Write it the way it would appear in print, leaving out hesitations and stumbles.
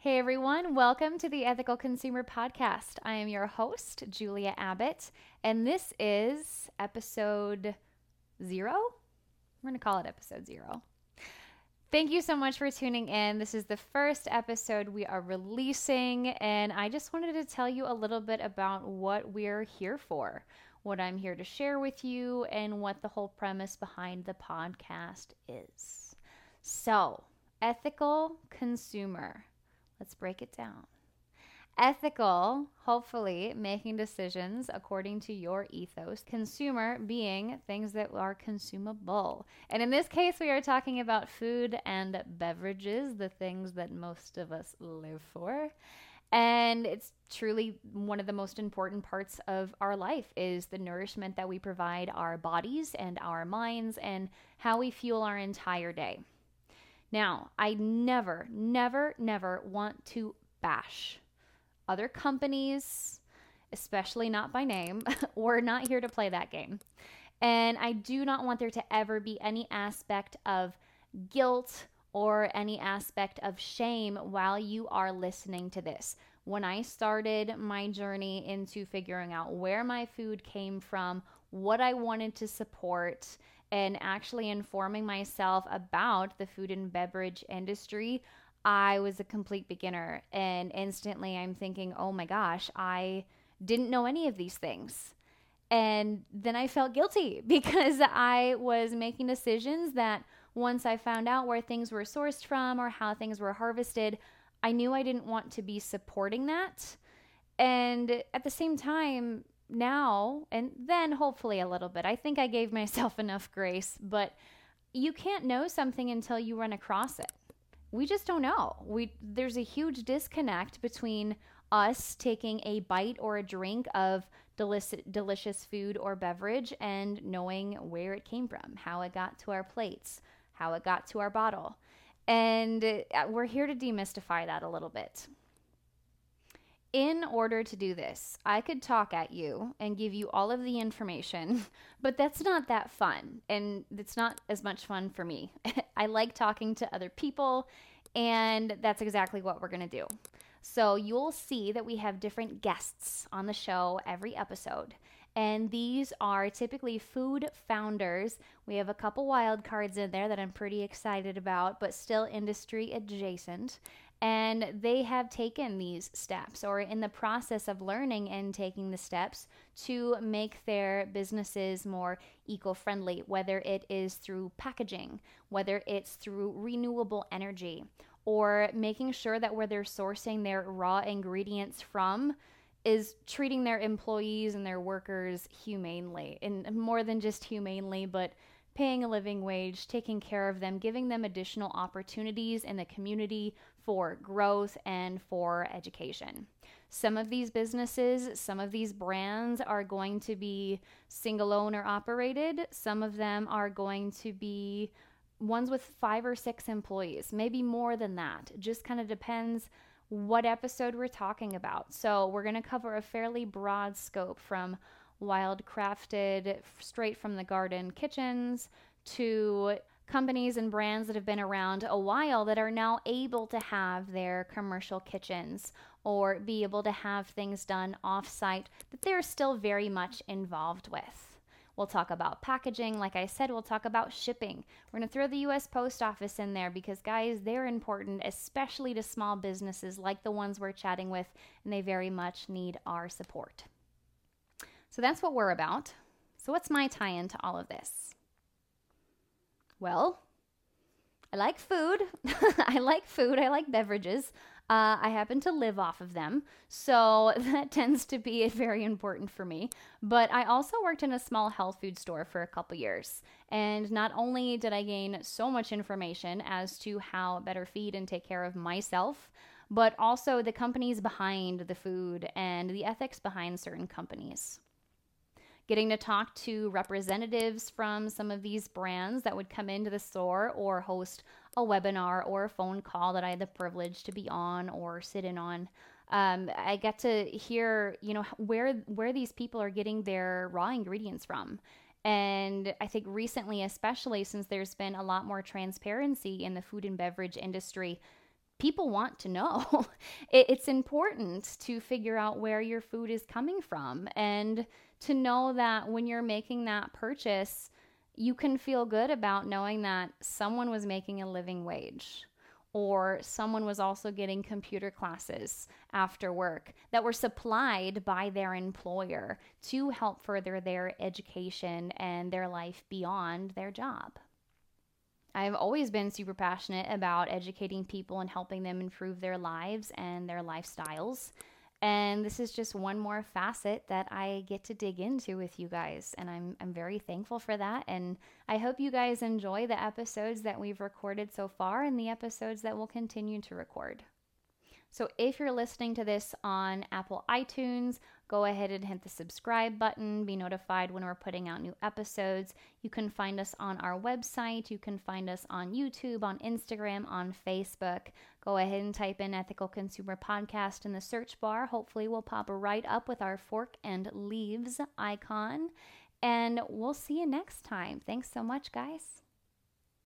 Hey everyone, welcome to the Ethical Consumer Podcast. I am your host, Julia Abbott, and this is episode 0. We're going to call it episode 0. Thank you so much for tuning in. This is the first episode we are releasing, and I just wanted to tell you a little bit about what we're here for, what I'm here to share with you, and what the whole premise behind the podcast is. So, ethical consumer. Let's break it down. Ethical, hopefully, making decisions according to your ethos. Consumer being things that are consumable. And in this case, we are talking about food and beverages, the things that most of us live for. And it's truly one of the most important parts of our life is the nourishment that we provide our bodies and our minds and how we fuel our entire day. Now, I never want to bash other companies, especially not by name. We're not here to play that game. And I do not want there to ever be any aspect of guilt or any aspect of shame while you are listening to this. When I started my journey into figuring out where my food came from, what I wanted to support, and actually informing myself about the food and beverage industry, I was a complete beginner. And instantly I'm thinking, oh my gosh, I didn't know any of these things. And then I felt guilty because I was making decisions that once I found out where things were sourced from or how things were harvested, I knew I didn't want to be supporting that. And at the same time, now and then, hopefully a little bit, I think I gave myself enough grace, but you can't know something until you run across it. We just don't know. There's a huge disconnect between us taking a bite or a drink of delicious food or beverage and knowing where it came from, how it got to our plates, how it got to our bottle. And we're here to demystify that a little bit. In order to do this, I could talk at you and give you all of the information, but that's not that fun, and it's not as much fun for me. I like talking to other people, and that's exactly what we're going to do. So you'll see that we have different guests on the show every episode, and these are typically food founders. We have a couple wild cards in there that I'm pretty excited about, but still industry adjacent. And they have taken these steps or in the process of learning and taking the steps to make their businesses more eco-friendly, whether it is through packaging, whether it's through renewable energy, or making sure that where they're sourcing their raw ingredients from is treating their employees and their workers humanely, and more than just humanely, but paying a living wage, taking care of them, giving them additional opportunities in the community for growth and for education. Some of these businesses, some of these brands are going to be single owner operated. Some of them are going to be ones with 5 or 6 employees, maybe more than that. It just kind of depends what episode we're talking about. So we're going to cover a fairly broad scope from wild crafted straight from the garden kitchens to companies and brands that have been around a while that are now able to have their commercial kitchens or be able to have things done off-site that they're still very much involved with. We'll talk about packaging. Like I said, we'll talk about shipping. We're going to throw the U.S. Post Office in there because, guys, they're important, especially to small businesses like the ones we're chatting with, and they very much need our support. So that's what we're about. So what's my tie-in to all of this? Well, I like food. I like beverages. I happen to live off of them, so that tends to be very important for me. But I also worked in a small health food store for a couple years, and not only did I gain so much information as to how better feed and take care of myself, but also the companies behind the food and the ethics behind certain companies. Getting to talk to representatives from some of these brands that would come into the store or host a webinar or a phone call that I had the privilege to be on or sit in on. I got to hear, where these people are getting their raw ingredients from. And I think recently, especially since there's been a lot more transparency in the food and beverage industry, people want to know. It's important to figure out where your food is coming from and to know that when you're making that purchase, you can feel good about knowing that someone was making a living wage, or someone was also getting computer classes after work that were supplied by their employer to help further their education and their life beyond their job. I've always been super passionate about educating people and helping them improve their lives and their lifestyles. And this is just one more facet that I get to dig into with you guys. And I'm very thankful for that. And I hope you guys enjoy the episodes that we've recorded so far and the episodes that we'll continue to record. So if you're listening to this on Apple iTunes, go ahead and hit the subscribe button, be notified when we're putting out new episodes. You can find us on our website. You can find us on YouTube, on Instagram, on Facebook. Go ahead and type in Ethical Consumer Podcast in the search bar. Hopefully we'll pop right up with our fork and leaves icon. And we'll see you next time. Thanks so much, guys.